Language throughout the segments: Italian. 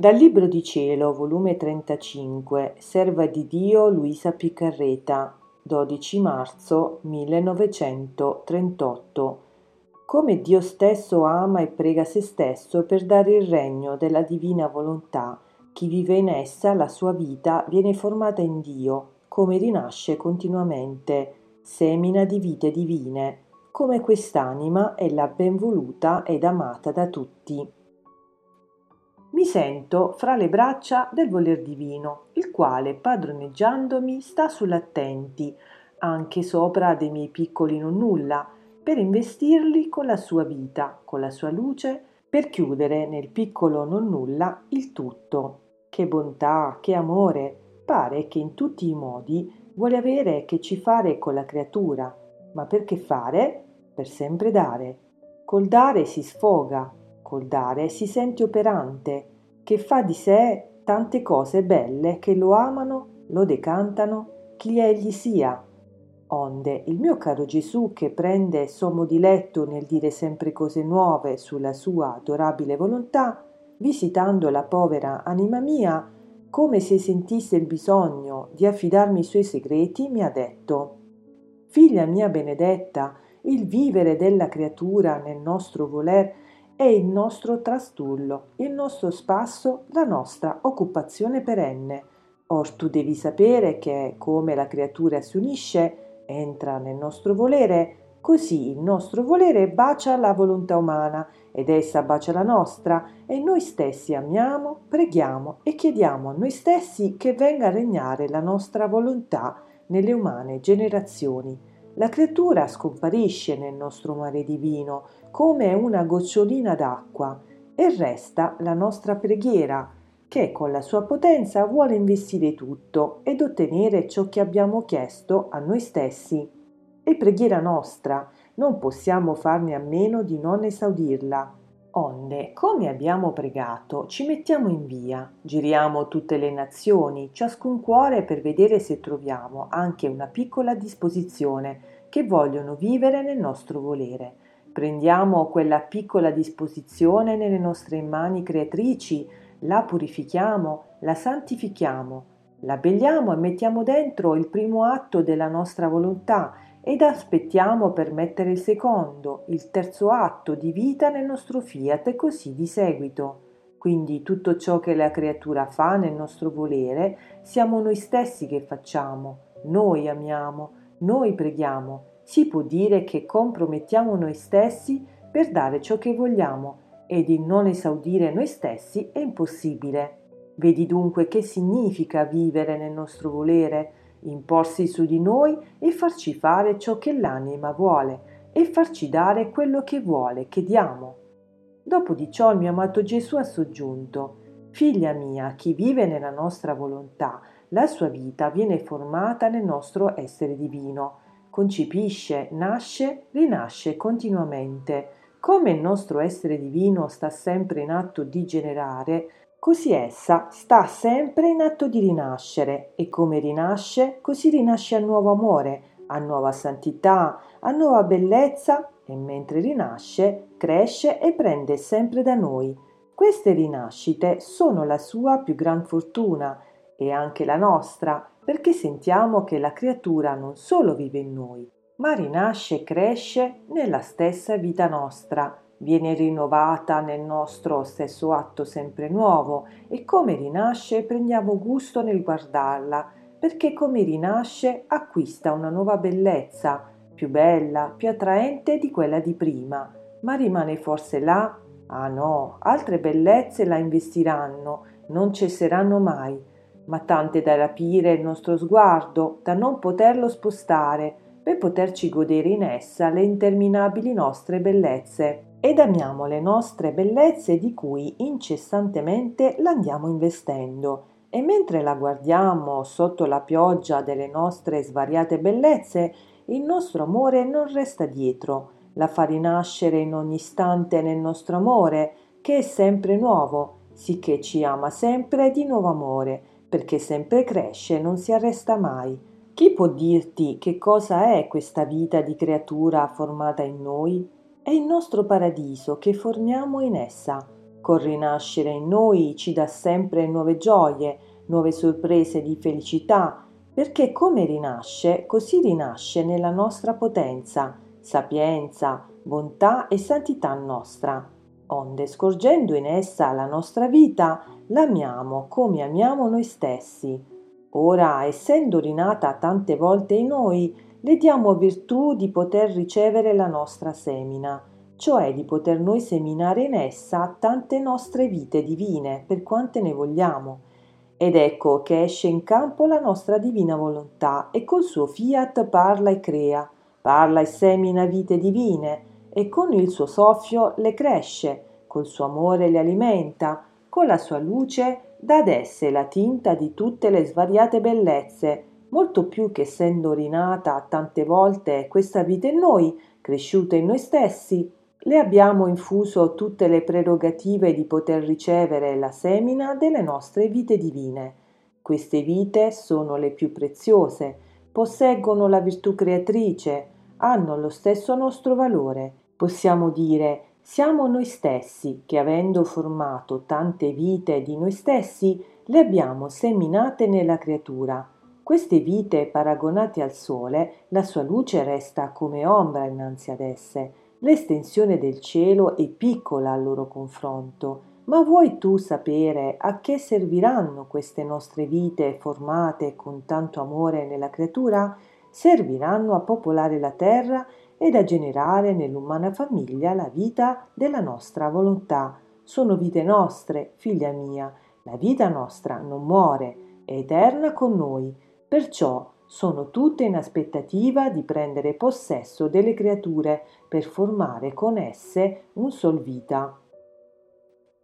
Dal Libro di Cielo, volume 35, Serva di Dio Luisa Piccarreta, 12 marzo 1938. Come Dio stesso ama e prega se stesso per dare il regno della divina volontà. Chi vive in essa, la sua vita viene formata in Dio, come rinasce continuamente, semina di vite divine, come quest'anima è la benvoluta ed amata da tutti. Mi sento fra le braccia del voler divino, il quale, padroneggiandomi, sta sull'attenti, anche sopra dei miei piccoli nonnulla, per investirli con la sua vita, con la sua luce, per chiudere nel piccolo nonnulla il tutto. Che bontà, che amore! Pare che in tutti i modi vuole avere che ci fare con la creatura, ma perché fare? Per sempre dare. Col dare si sfoga, col dare si sente operante, che fa di sé tante cose belle che lo amano, lo decantano, chi egli sia. Onde il mio caro Gesù, che prende sommo diletto nel dire sempre cose nuove sulla sua adorabile volontà, visitando la povera anima mia, come se sentisse il bisogno di affidarmi i suoi segreti, mi ha detto: «Figlia mia benedetta, il vivere della creatura nel nostro voler è il nostro trastullo, il nostro spasso, la nostra occupazione perenne. Or tu devi sapere che, come la creatura si unisce, entra nel nostro volere, così il nostro volere bacia la volontà umana, ed essa bacia la nostra, e noi stessi amiamo, preghiamo e chiediamo a noi stessi che venga a regnare la nostra volontà nelle umane generazioni». La creatura scomparisce nel nostro mare divino come una gocciolina d'acqua e resta la nostra preghiera, che con la sua potenza vuole investire tutto ed ottenere ciò che abbiamo chiesto a noi stessi. È preghiera nostra, non possiamo farne a meno di non esaudirla. Onde, come abbiamo pregato, ci mettiamo in via, giriamo tutte le nazioni, ciascun cuore, per vedere se troviamo anche una piccola disposizione che vogliono vivere nel nostro volere. Prendiamo quella piccola disposizione nelle nostre mani creatrici, la purifichiamo, la santifichiamo, la abbelliamo e mettiamo dentro il primo atto della nostra volontà, ed aspettiamo per mettere il secondo, il terzo atto di vita nel nostro fiat, e così di seguito. Quindi tutto ciò che la creatura fa nel nostro volere, siamo noi stessi che facciamo, noi amiamo, noi preghiamo. Si può dire che compromettiamo noi stessi per dare ciò che vogliamo, e di non esaudire noi stessi è impossibile. Vedi dunque che significa vivere nel nostro volere, imporsi su di noi e farci fare ciò che l'anima vuole e farci dare quello che vuole che diamo. Dopo di ciò il mio amato Gesù ha soggiunto: «Figlia mia, chi vive nella nostra volontà, la sua vita viene formata nel nostro essere divino, concepisce, nasce, rinasce continuamente. Come il nostro essere divino sta sempre in atto di generare, così essa sta sempre in atto di rinascere, e come rinasce, così rinasce a nuovo amore, a nuova santità, a nuova bellezza, e mentre rinasce, cresce e prende sempre da noi. Queste rinascite sono la sua più gran fortuna, e anche la nostra, perché sentiamo che la creatura non solo vive in noi, ma rinasce e cresce nella stessa vita nostra. Viene rinnovata nel nostro stesso atto sempre nuovo, e come rinasce prendiamo gusto nel guardarla, perché come rinasce acquista una nuova bellezza, più bella, più attraente di quella di prima. Ma rimane forse là? Ah no, altre bellezze la investiranno, non cesseranno mai, ma tante da rapire il nostro sguardo, da non poterlo spostare, per poterci godere in essa le interminabili nostre bellezze. Ed amiamo le nostre bellezze di cui incessantemente l'andiamo investendo, e mentre la guardiamo sotto la pioggia delle nostre svariate bellezze, il nostro amore non resta dietro, la fa rinascere in ogni istante nel nostro amore, che è sempre nuovo, sicché ci ama sempre di nuovo amore, perché sempre cresce e non si arresta mai. Chi può dirti che cosa è questa vita di creatura formata in noi? È il nostro paradiso che formiamo in essa. col rinascere in noi ci dà sempre nuove gioie, nuove sorprese di felicità, perché come rinasce, così rinasce nella nostra potenza, sapienza, bontà e santità nostra, onde scorgendo in essa la nostra vita, l'amiamo come amiamo noi stessi. Ora, essendo rinata tante volte in noi, le diamo virtù di poter ricevere la nostra semina, cioè di poter noi seminare in essa tante nostre vite divine, per quante ne vogliamo. Ed ecco che esce in campo la nostra divina volontà e col suo fiat parla e crea, parla e semina vite divine, e con il suo soffio le cresce, col suo amore le alimenta, con la sua luce dà ad esse la tinta di tutte le svariate bellezze, molto più che essendo rinata tante volte questa vita in noi, cresciuta in noi stessi, le abbiamo infuso tutte le prerogative di poter ricevere la semina delle nostre vite divine. Queste vite sono le più preziose, posseggono la virtù creatrice, hanno lo stesso nostro valore. Possiamo dire, siamo noi stessi che avendo formato tante vite di noi stessi, le abbiamo seminate nella creatura. Queste vite paragonate al sole, la sua luce resta come ombra innanzi ad esse. L'estensione del cielo è piccola al loro confronto, ma vuoi tu sapere a che serviranno queste nostre vite formate con tanto amore nella creatura? Serviranno a popolare la terra ed a generare nell'umana famiglia la vita della nostra volontà. Sono vite nostre, figlia mia, la vita nostra non muore, è eterna con noi, perciò sono tutte in aspettativa di prendere possesso delle creature per formare con esse un sol vita.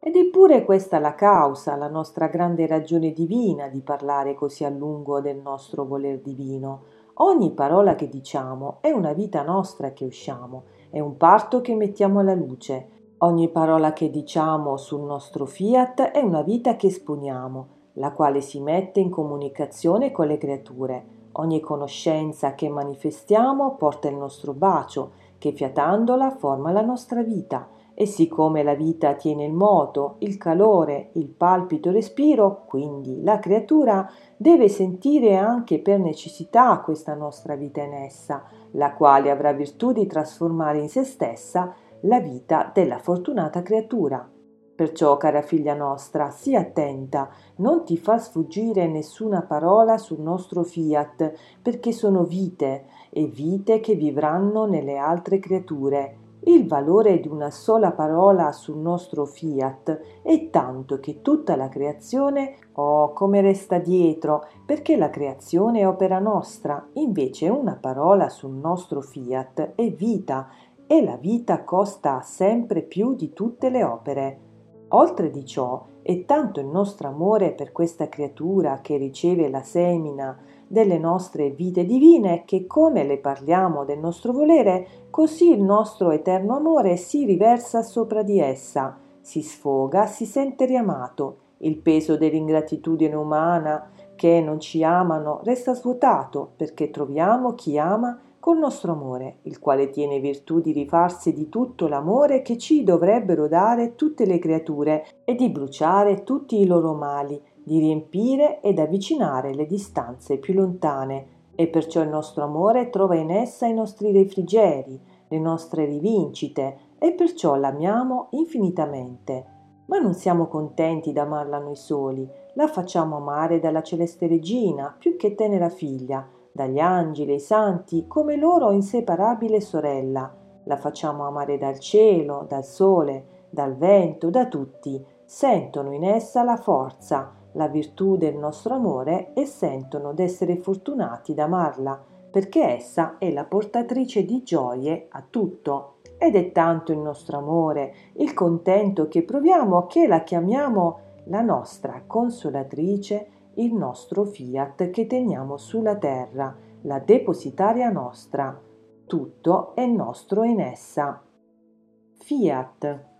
Ed eppure questa è la causa, la nostra grande ragione divina di parlare così a lungo del nostro voler divino. Ogni parola che diciamo è una vita nostra che usciamo, è un parto che mettiamo alla luce. Ogni parola che diciamo sul nostro fiat è una vita che esponiamo, la quale si mette in comunicazione con le creature. Ogni conoscenza che manifestiamo porta il nostro bacio, che fiatandola forma la nostra vita, e siccome la vita tiene il moto, il calore, il palpito, il respiro, quindi la creatura deve sentire anche per necessità questa nostra vita in essa, la quale avrà virtù di trasformare in se stessa la vita della fortunata creatura. Perciò, cara figlia nostra, sii attenta, non ti far sfuggire nessuna parola sul nostro fiat, perché sono vite, e vite che vivranno nelle altre creature. Il valore di una sola parola sul nostro fiat è tanto che tutta la creazione, oh, come resta dietro, perché la creazione è opera nostra, invece una parola sul nostro fiat è vita, e la vita costa sempre più di tutte le opere. Oltre di ciò, è tanto il nostro amore per questa creatura che riceve la semina delle nostre vite divine che come le parliamo del nostro volere, così il nostro eterno amore si riversa sopra di essa, si sfoga, si sente riamato. Il peso dell'ingratitudine umana che non ci amano resta svuotato perché troviamo chi ama col nostro amore, il quale tiene virtù di rifarsi di tutto l'amore che ci dovrebbero dare tutte le creature e di bruciare tutti i loro mali, di riempire ed avvicinare le distanze più lontane, e perciò il nostro amore trova in essa i nostri refrigeri, le nostre rivincite, e perciò l'amiamo infinitamente. Ma non siamo contenti d'amarla noi soli, la facciamo amare dalla celeste regina, più che tenera figlia, dagli angeli e i santi, come loro inseparabile sorella. La facciamo amare dal cielo, dal sole, dal vento, da tutti. Sentono in essa la forza, la virtù del nostro amore e sentono d'essere fortunati d'amarla, perché essa è la portatrice di gioie a tutto. Ed è tanto il nostro amore, il contento che proviamo che la chiamiamo la nostra consolatrice, il nostro fiat che teniamo sulla terra, la depositaria nostra. Tutto è nostro in essa. Fiat.